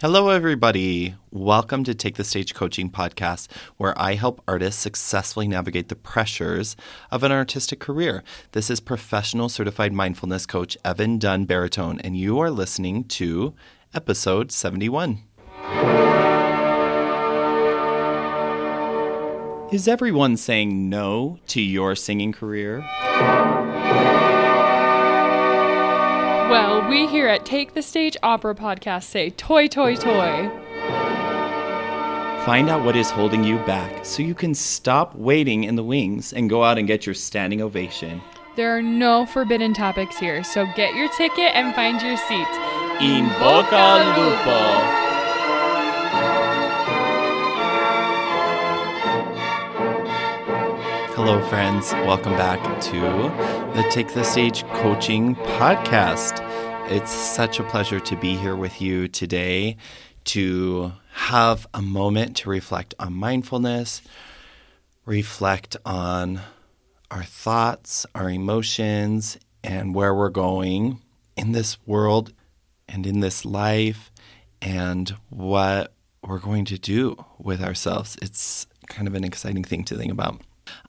Hello, everybody. Welcome to Take the Stage Coaching Podcast, where I help artists successfully navigate the pressures of an artistic career. This is professional certified mindfulness coach Evan Dunn, baritone, and you are listening to episode 71. Is everyone saying no to your singing career? Well, we here at Take the Stage Opera Podcast say toy, toy, toy. Find out what is holding you back so you can stop waiting in the wings and go out and get your standing ovation. There are no forbidden topics here, so get your ticket and find your seat. In bocca al lupo. Hello, friends. Welcome back to the Take the Stage Coaching Podcast. It's such a pleasure to be here with you today to have a moment to reflect on mindfulness, reflect on our thoughts, our emotions, and where we're going in this world and in this life and what we're going to do with ourselves. It's kind of an exciting thing to think about.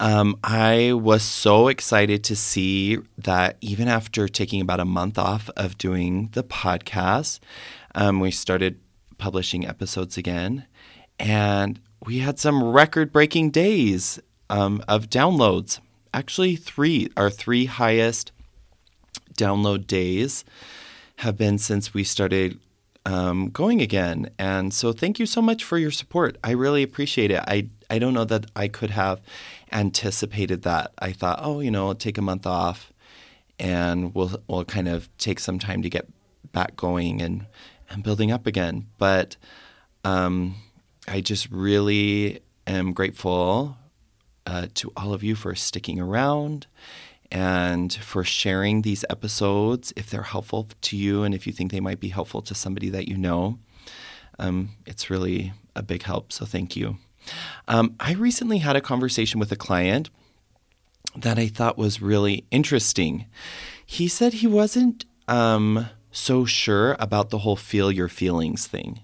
I was so excited to see that even after taking about a month off of doing the podcast, we started publishing episodes again, and we had some record-breaking days of downloads. Actually, our three highest download days have been since we started going again. And so thank you so much for your support. I really appreciate it. I don't know that I could have anticipated that. I thought, I'll take a month off and we'll kind of take some time to get back going and building up again. But I just really am grateful to all of you for sticking around and for sharing these episodes if they're helpful to you and if you think they might be helpful to somebody that you know. It's really a big help, so thank you. I recently had a conversation with a client that I thought was really interesting. He said he wasn't so sure about the whole feel your feelings thing.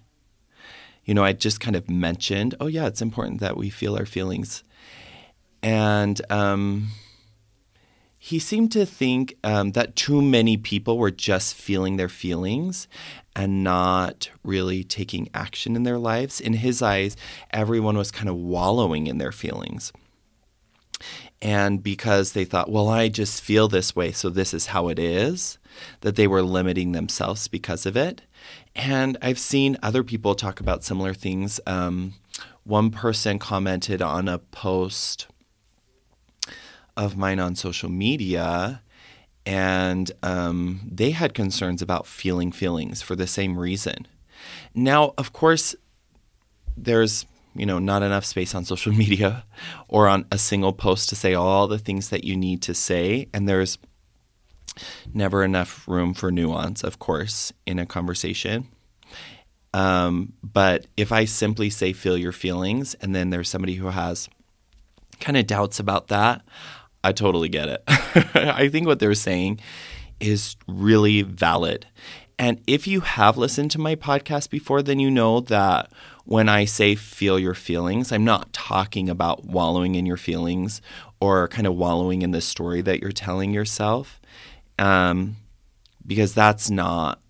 I just kind of mentioned, it's important that we feel our feelings. And he seemed to think that too many people were just feeling their feelings and not really taking action in their lives. In his eyes, everyone was kind of wallowing in their feelings. And because they thought, I just feel this way, so this is how it is, that they were limiting themselves because of it. And I've seen other people talk about similar things. One person commented on a post of mine on social media, and they had concerns about feeling feelings for the same reason. Now, of course, there's not enough space on social media or on a single post to say all the things that you need to say, and there's never enough room for nuance, of course, in a conversation. But if I simply say feel your feelings, and then there's somebody who has kind of doubts about that, I totally get it. I think what they're saying is really valid. And if you have listened to my podcast before, then you know that when I say feel your feelings, I'm not talking about wallowing in your feelings or kind of wallowing in the story that you're telling yourself, because that's not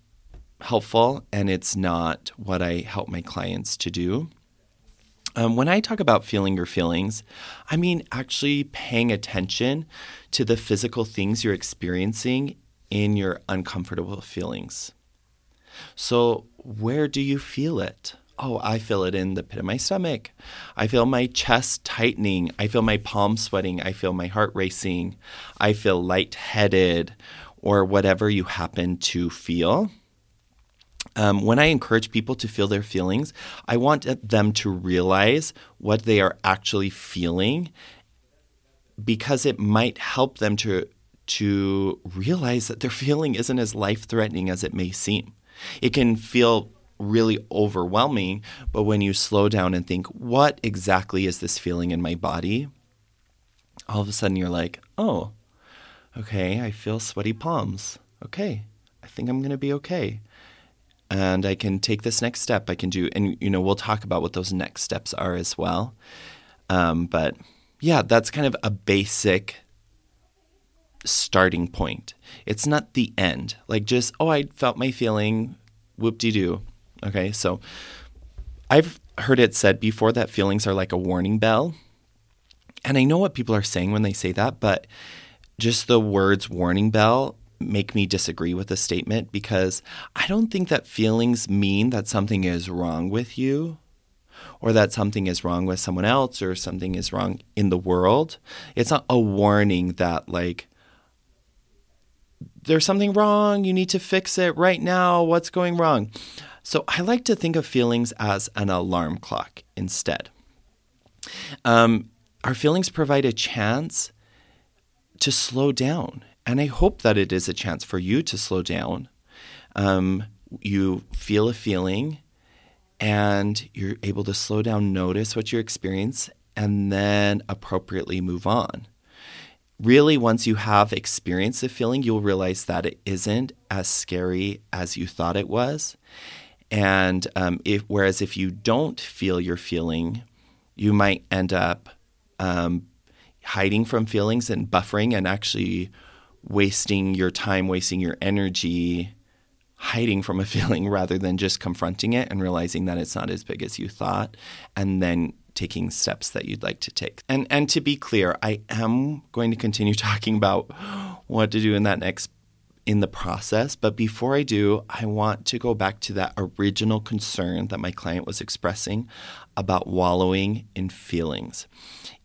helpful and it's not what I help my clients to do. When I talk about feeling your feelings, I mean actually paying attention to the physical things you're experiencing in your uncomfortable feelings. So where do you feel it? I feel it in the pit of my stomach. I feel my chest tightening. I feel my palms sweating. I feel my heart racing. I feel lightheaded, or whatever you happen to feel. When I encourage people to feel their feelings, I want them to realize what they are actually feeling, because it might help them to realize that their feeling isn't as life-threatening as it may seem. It can feel really overwhelming, but when you slow down and think, what exactly is this feeling in my body? All of a sudden you're like, okay, I feel sweaty palms. Okay, I think I'm going to be okay. and I can take this next step. I can do, and you know, we'll talk about what those next steps are as well. But yeah, that's kind of a basic starting point. It's not the end. Like just, oh, I felt my feeling, whoop-de-doo. Okay, so I've heard it said before that feelings are like a warning bell. And I know what people are saying when they say that, but just the words warning bell make me disagree with the statement, because I don't think that feelings mean that something is wrong with you, or that something is wrong with someone else, or something is wrong in the world. It's not a warning that like, there's something wrong, you need to fix it right now, what's going wrong? So I like to think of feelings as an alarm clock instead. Our feelings provide a chance to slow down. And I hope that it is a chance for you to slow down. You feel a feeling and you're able to slow down, notice what you experience, and then appropriately move on. Really, once you have experienced the feeling, you'll realize that it isn't as scary as you thought it was. And whereas if you don't feel your feeling, you might end up hiding from feelings and buffering and actually wasting your time, wasting your energy, hiding from a feeling rather than just confronting it and realizing that it's not as big as you thought, and then taking steps that you'd like to take. And to be clear, I am going to continue talking about what to do in the process. But before I do, I want to go back to that original concern that my client was expressing about wallowing in feelings.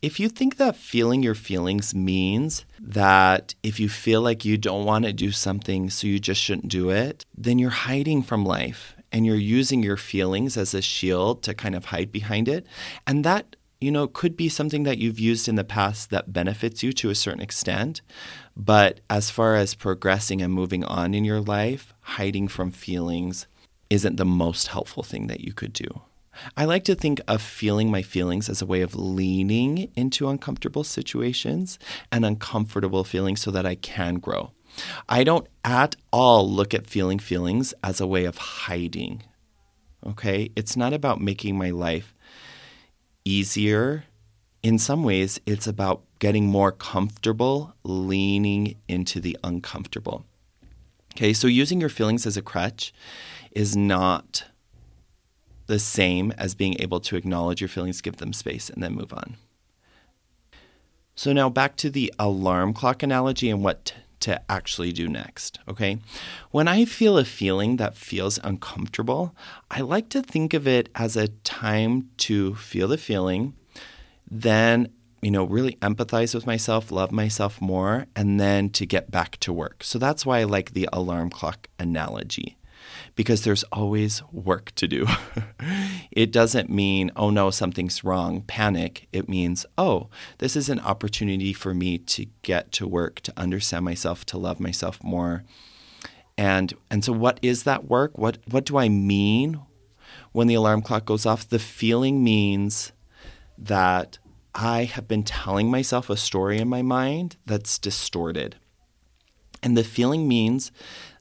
If you think that feeling your feelings means that if you feel like you don't want to do something, so you just shouldn't do it, then you're hiding from life and you're using your feelings as a shield to kind of hide behind it. And that, you know, could be something that you've used in the past that benefits you to a certain extent. But as far as progressing and moving on in your life, hiding from feelings isn't the most helpful thing that you could do. I like to think of feeling my feelings as a way of leaning into uncomfortable situations and uncomfortable feelings so that I can grow. I don't at all look at feeling feelings as a way of hiding, okay? It's not about making my life easier. In some ways, it's about getting more comfortable, leaning into the uncomfortable. Okay, so using your feelings as a crutch is not the same as being able to acknowledge your feelings, give them space, and then move on. So now back to the alarm clock analogy and what to actually do next, okay? When I feel a feeling that feels uncomfortable, I like to think of it as a time to feel the feeling, then, you know, really empathize with myself, love myself more, and then to get back to work. So that's why I like the alarm clock analogy, because there's always work to do. It doesn't mean, oh no, something's wrong, panic. It means, oh, this is an opportunity for me to get to work, to understand myself, to love myself more. And so what is that work? What do I mean when the alarm clock goes off? The feeling means that I have been telling myself a story in my mind that's distorted. And the feeling means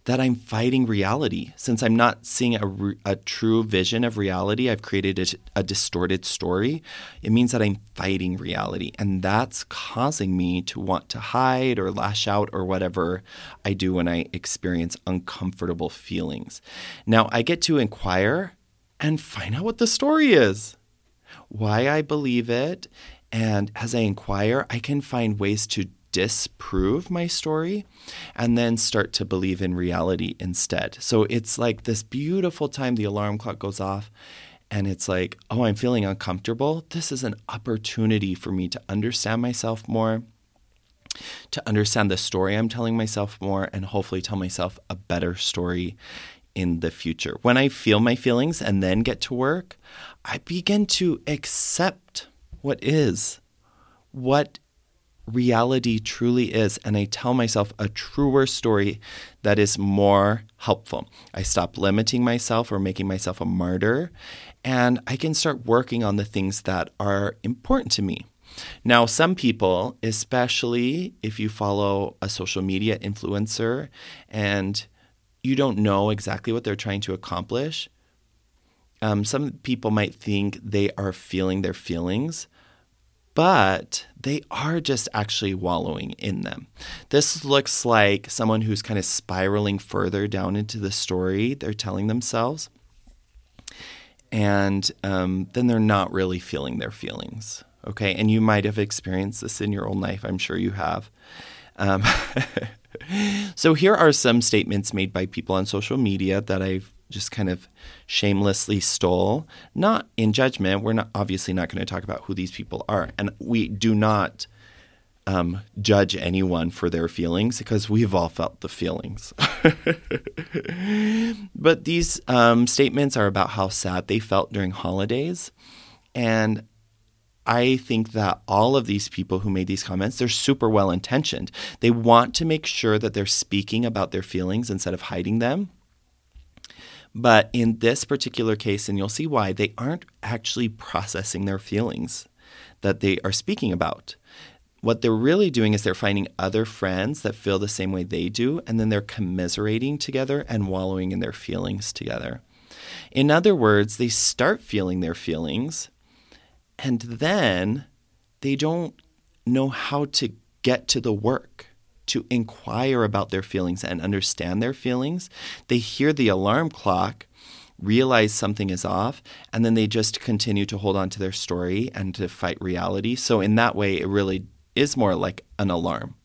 that I'm fighting reality. Since I'm not seeing a true vision of reality, I've created a distorted story. It means that I'm fighting reality. And that's causing me to want to hide or lash out or whatever I do when I experience uncomfortable feelings. Now, I get to inquire and find out what the story is, why I believe it. And as I inquire, I can find ways to disprove my story and then start to believe in reality instead. So it's like this beautiful time the alarm clock goes off and it's like, oh, I'm feeling uncomfortable. This is an opportunity for me to understand myself more, to understand the story I'm telling myself more, and hopefully tell myself a better story in the future. When I feel my feelings and then get to work, I begin to accept what is, what reality truly is, and I tell myself a truer story that is more helpful. I stop limiting myself or making myself a martyr, and I can start working on the things that are important to me. Now, some people, especially if you follow a social media influencer and you don't know exactly what they're trying to accomplish. Some people might think they are feeling their feelings, but they are just actually wallowing in them. This looks like someone who's kind of spiraling further down into the story they're telling themselves. And then they're not really feeling their feelings, okay? And you might have experienced this in your own life. I'm sure you have. So here are some statements made by people on social media that I've just kind of shamelessly stole. Not in judgment. We're not obviously not going to talk about who these people are. And we do not judge anyone for their feelings because we've all felt the feelings. But these statements are about how sad they felt during holidays. And I think that all of these people who made these comments, they're super well-intentioned. They want to make sure that they're speaking about their feelings instead of hiding them. But in this particular case, and you'll see why, they aren't actually processing their feelings that they are speaking about. What they're really doing is they're finding other friends that feel the same way they do, and then they're commiserating together and wallowing in their feelings together. In other words, they start feeling their feelings, and then they don't know how to get to the work to inquire about their feelings and understand their feelings. They hear the alarm clock, realize something is off, and then they just continue to hold on to their story and to fight reality. So in that way, it really is more like an alarm.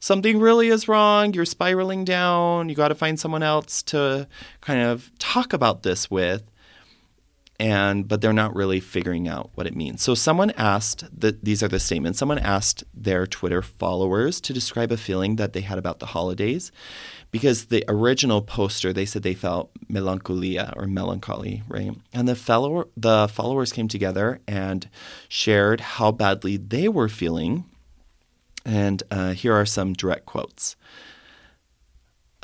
Something really is wrong. You're spiraling down. You got to find someone else to kind of talk about this with. But they're not really figuring out what it means. So someone asked, these are the statements, someone asked their Twitter followers to describe a feeling that they had about the holidays, because the original poster, they said they felt melancholia or melancholy, right? And the followers came together and shared how badly they were feeling. And here are some direct quotes.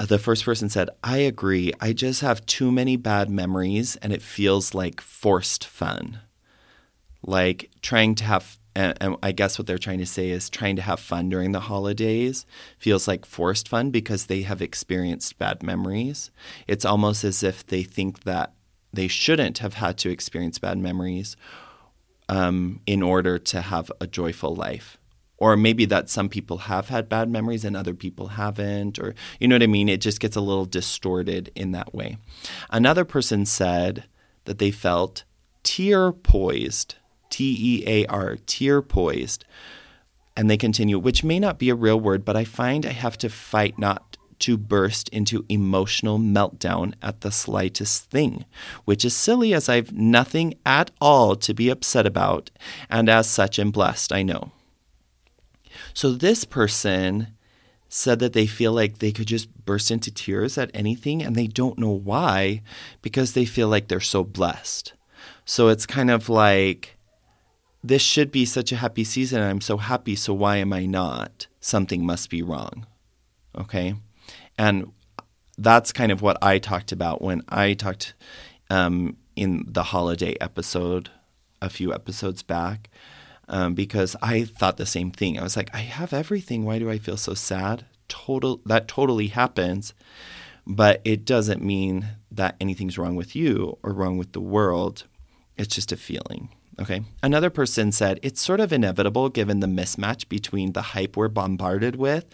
The first person said, "I agree. I just have too many bad memories and it feels like forced fun." Like trying to have, and I guess what they're trying to say is trying to have fun during the holidays feels like forced fun because they have experienced bad memories. It's almost as if they think that they shouldn't have had to experience bad memories in order to have a joyful life. Or maybe that some people have had bad memories and other people haven't, or you know what I mean? It just gets a little distorted in that way. Another person said that they felt tear-poised, T-E-A-R, tear-poised. And they continue, which may not be a real word, but I find I have to fight not to burst into emotional meltdown at the slightest thing, which is silly as I've nothing at all to be upset about, and as such am blessed, I know. So this person said that they feel like they could just burst into tears at anything, and they don't know why, because they feel like they're so blessed. So it's kind of like, this should be such a happy season. I'm so happy, so why am I not? Something must be wrong, okay? And that's kind of what I talked about when I talked in the holiday episode a few episodes back. Because I thought the same thing. I was like, I have everything. Why do I feel so sad? That totally happens. But it doesn't mean that anything's wrong with you or wrong with the world. It's just a feeling. Okay. Another person said, it's sort of inevitable given the mismatch between the hype we're bombarded with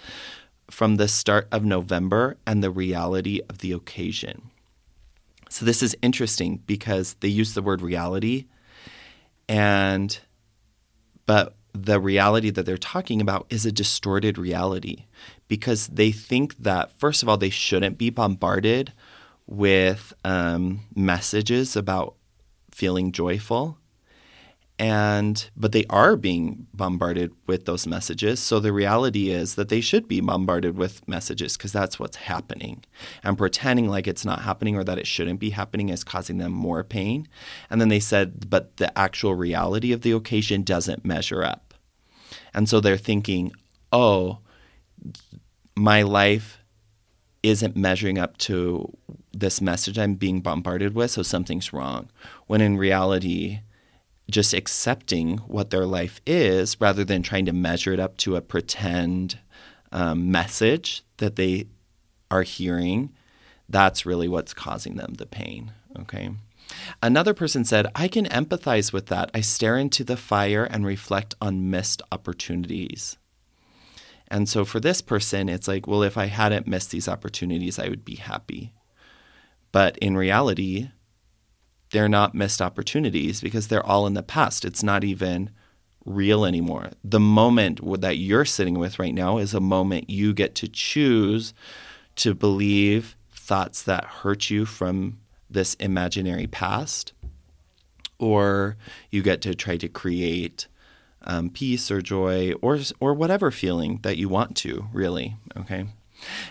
from the start of November and the reality of the occasion. So this is interesting because they use the word reality, and but the reality that they're talking about is a distorted reality, because they think that, first of all, they shouldn't be bombarded with messages about feeling joyful. But they are being bombarded with those messages. So the reality is that they should be bombarded with messages because that's what's happening. And pretending like it's not happening or that it shouldn't be happening is causing them more pain. And then they said, but the actual reality of the occasion doesn't measure up. And so they're thinking, oh, my life isn't measuring up to this message I'm being bombarded with, so something's wrong. When in reality, just accepting what their life is rather than trying to measure it up to a pretend message that they are hearing, that's really what's causing them the pain, okay? Another person said, I can empathize with that. I stare into the fire and reflect on missed opportunities. And so for this person, it's like, well, if I hadn't missed these opportunities, I would be happy. But in reality, they're not missed opportunities because they're all in the past. It's not even real anymore. The moment that you're sitting with right now is a moment you get to choose to believe thoughts that hurt you from this imaginary past, or you get to try to create peace or joy or whatever feeling that you want to, really, okay?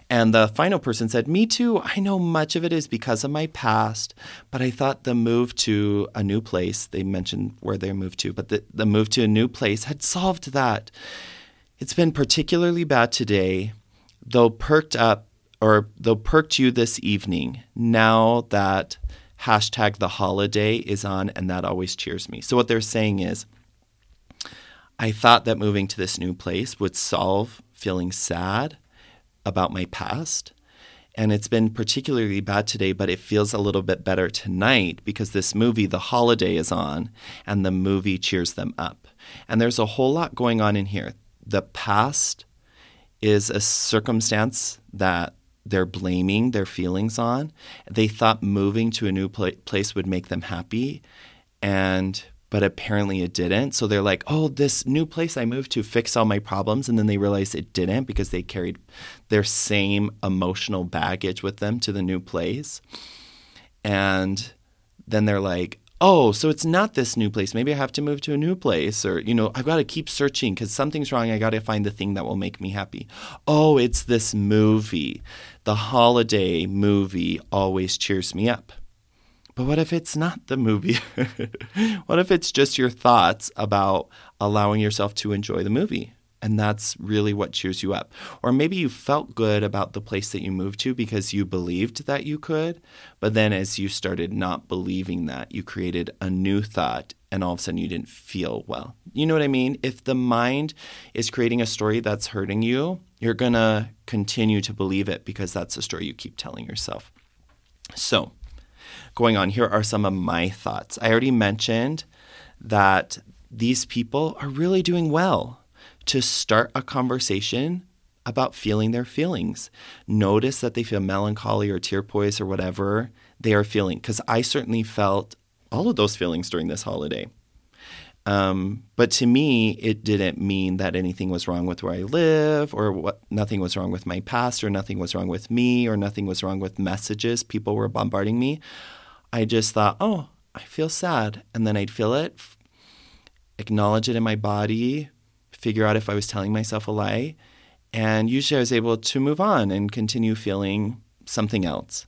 And the final person said, me too. I know much of it is because of my past, but I thought the move to a new place, they mentioned where they moved to, but the move to a new place had solved that. It's been particularly bad today, though perked you this evening, now that hashtag the holiday is on, and that always cheers me. So what they're saying is, I thought that moving to this new place would solve feeling sad about my past, and it's been particularly bad today, but it feels a little bit better tonight because this movie, The Holiday, is on, and the movie cheers them up. And there's a whole lot going on in here. The past is a circumstance that they're blaming their feelings on. They thought moving to a new place would make them happy, but apparently it didn't. So they're like, oh, this new place I moved to fixed all my problems. And then they realize it didn't because they carried their same emotional baggage with them to the new place. And then they're like, oh, so it's not this new place. Maybe I have to move to a new place, or, I've got to keep searching because something's wrong. I got to find the thing that will make me happy. Oh, it's this movie. The holiday movie always cheers me up. But what if it's not the movie? What if it's just your thoughts about allowing yourself to enjoy the movie? And that's really what cheers you up. Or maybe you felt good about the place that you moved to because you believed that you could. But then as you started not believing that, you created a new thought, and all of a sudden you didn't feel well. You know what I mean? If the mind is creating a story that's hurting you, you're going to continue to believe it because that's the story you keep telling yourself. So, going on, here are some of my thoughts. I already mentioned that these people are really doing well to start a conversation about feeling their feelings. Notice that they feel melancholy or tearful or whatever they are feeling, because I certainly felt all of those feelings during this holiday. But to me, it didn't mean that anything was wrong with where I live, or nothing was wrong with my past, or nothing was wrong with me, or nothing was wrong with messages people were bombarding me. I just thought, oh, I feel sad. And then I'd feel it, acknowledge it in my body, figure out if I was telling myself a lie. And usually I was able to move on and continue feeling something else,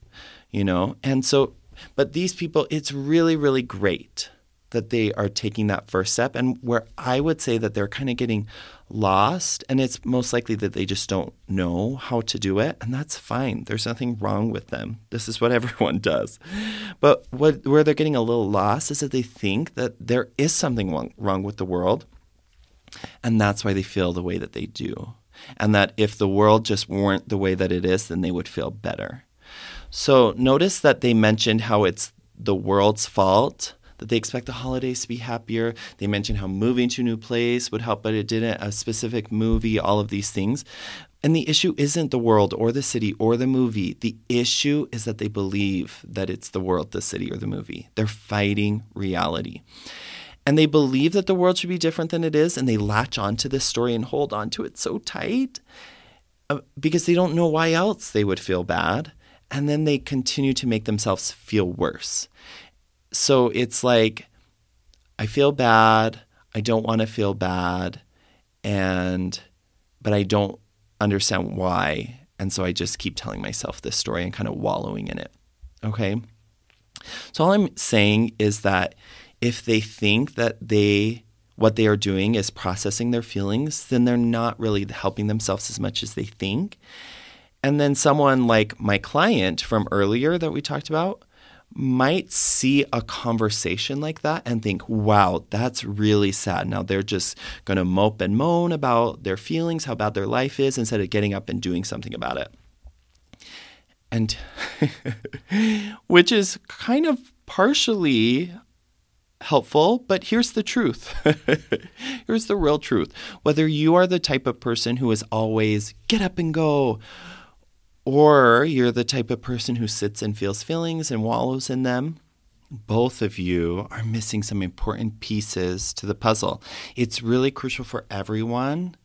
And so, but these people, it's really, really great that they are taking that first step, and where I would say that they're kind of getting lost, and it's most likely that they just don't know how to do it, and that's fine. There's nothing wrong with them. This is what everyone does. But where they're getting a little lost is that they think that there is something wrong with the world, and that's why they feel the way that they do, and that if the world just weren't the way that it is, then they would feel better. So notice that they mentioned how it's the world's fault, that they expect the holidays to be happier. They mentioned how moving to a new place would help, but it didn't, a specific movie, all of these things. And the issue isn't the world or the city or the movie. The issue is that they believe that it's the world, the city, or the movie. They're fighting reality. And they believe that the world should be different than it is, and they latch onto this story and hold onto it so tight because they don't know why else they would feel bad. And then they continue to make themselves feel worse. So it's like, I feel bad, I don't want to feel bad, but I don't understand why. And so I just keep telling myself this story and kind of wallowing in it, okay? So all I'm saying is that if they think that what they are doing is processing their feelings, then they're not really helping themselves as much as they think. And then someone like my client from earlier that we talked about might see a conversation like that and think, wow, that's really sad. Now they're just going to mope and moan about their feelings, how bad their life is, instead of getting up and doing something about it. and which is kind of partially helpful, but here's the truth. Here's the real truth. Whether you are the type of person who is always get up and go, or you're the type of person who sits and feels feelings and wallows in them, both of you are missing some important pieces to the puzzle. It's really crucial for everyone,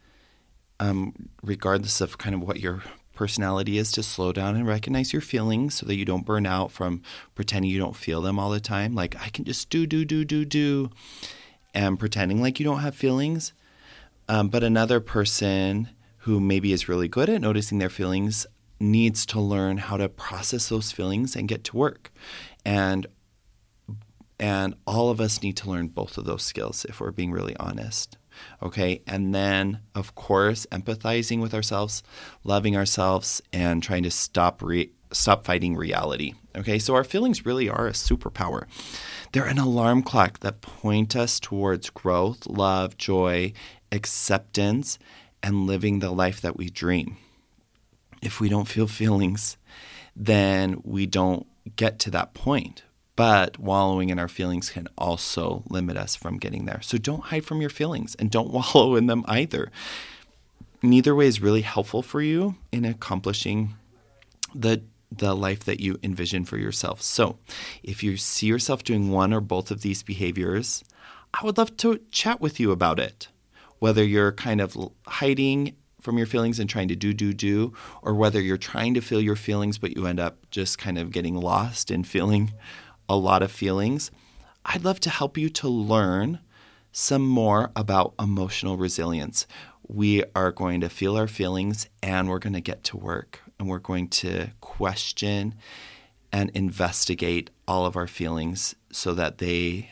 regardless of kind of what your personality is, to slow down and recognize your feelings so that you don't burn out from pretending you don't feel them all the time. Like, I can just do, and pretending like you don't have feelings. But another person who maybe is really good at noticing their feelings needs to learn how to process those feelings and get to work. And all of us need to learn both of those skills if we're being really honest. Okay. And then, of course, empathizing with ourselves, loving ourselves, and trying to stop fighting reality. Okay. So our feelings really are a superpower. They're an alarm clock that point us towards growth, love, joy, acceptance, and living the life that we dream. If we don't feel feelings, then we don't get to that point. But wallowing in our feelings can also limit us from getting there. So don't hide from your feelings and don't wallow in them either. Neither way is really helpful for you in accomplishing the life that you envision for yourself. So if you see yourself doing one or both of these behaviors, I would love to chat with you about it. Whether you're kind of hiding from your feelings and trying to do, or whether you're trying to feel your feelings, but you end up just kind of getting lost in feeling a lot of feelings, I'd love to help you to learn some more about emotional resilience. We are going to feel our feelings, and we're going to get to work, and we're going to question and investigate all of our feelings so that they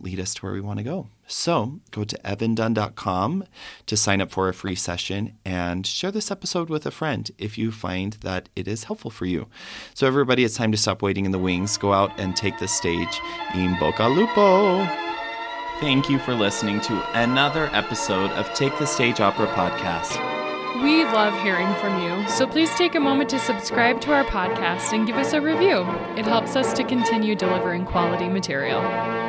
lead us to where we want to go. So go to evandunn.com to sign up for a free session and share this episode with a friend if you find that it is helpful for you. So everybody, it's time to stop waiting in the wings. Go out and take the stage. In bocca al lupo. Thank you for listening to another episode of Take the Stage Opera Podcast. We love hearing from you, so please take a moment to subscribe to our podcast and give us a review. It helps us to continue delivering quality material.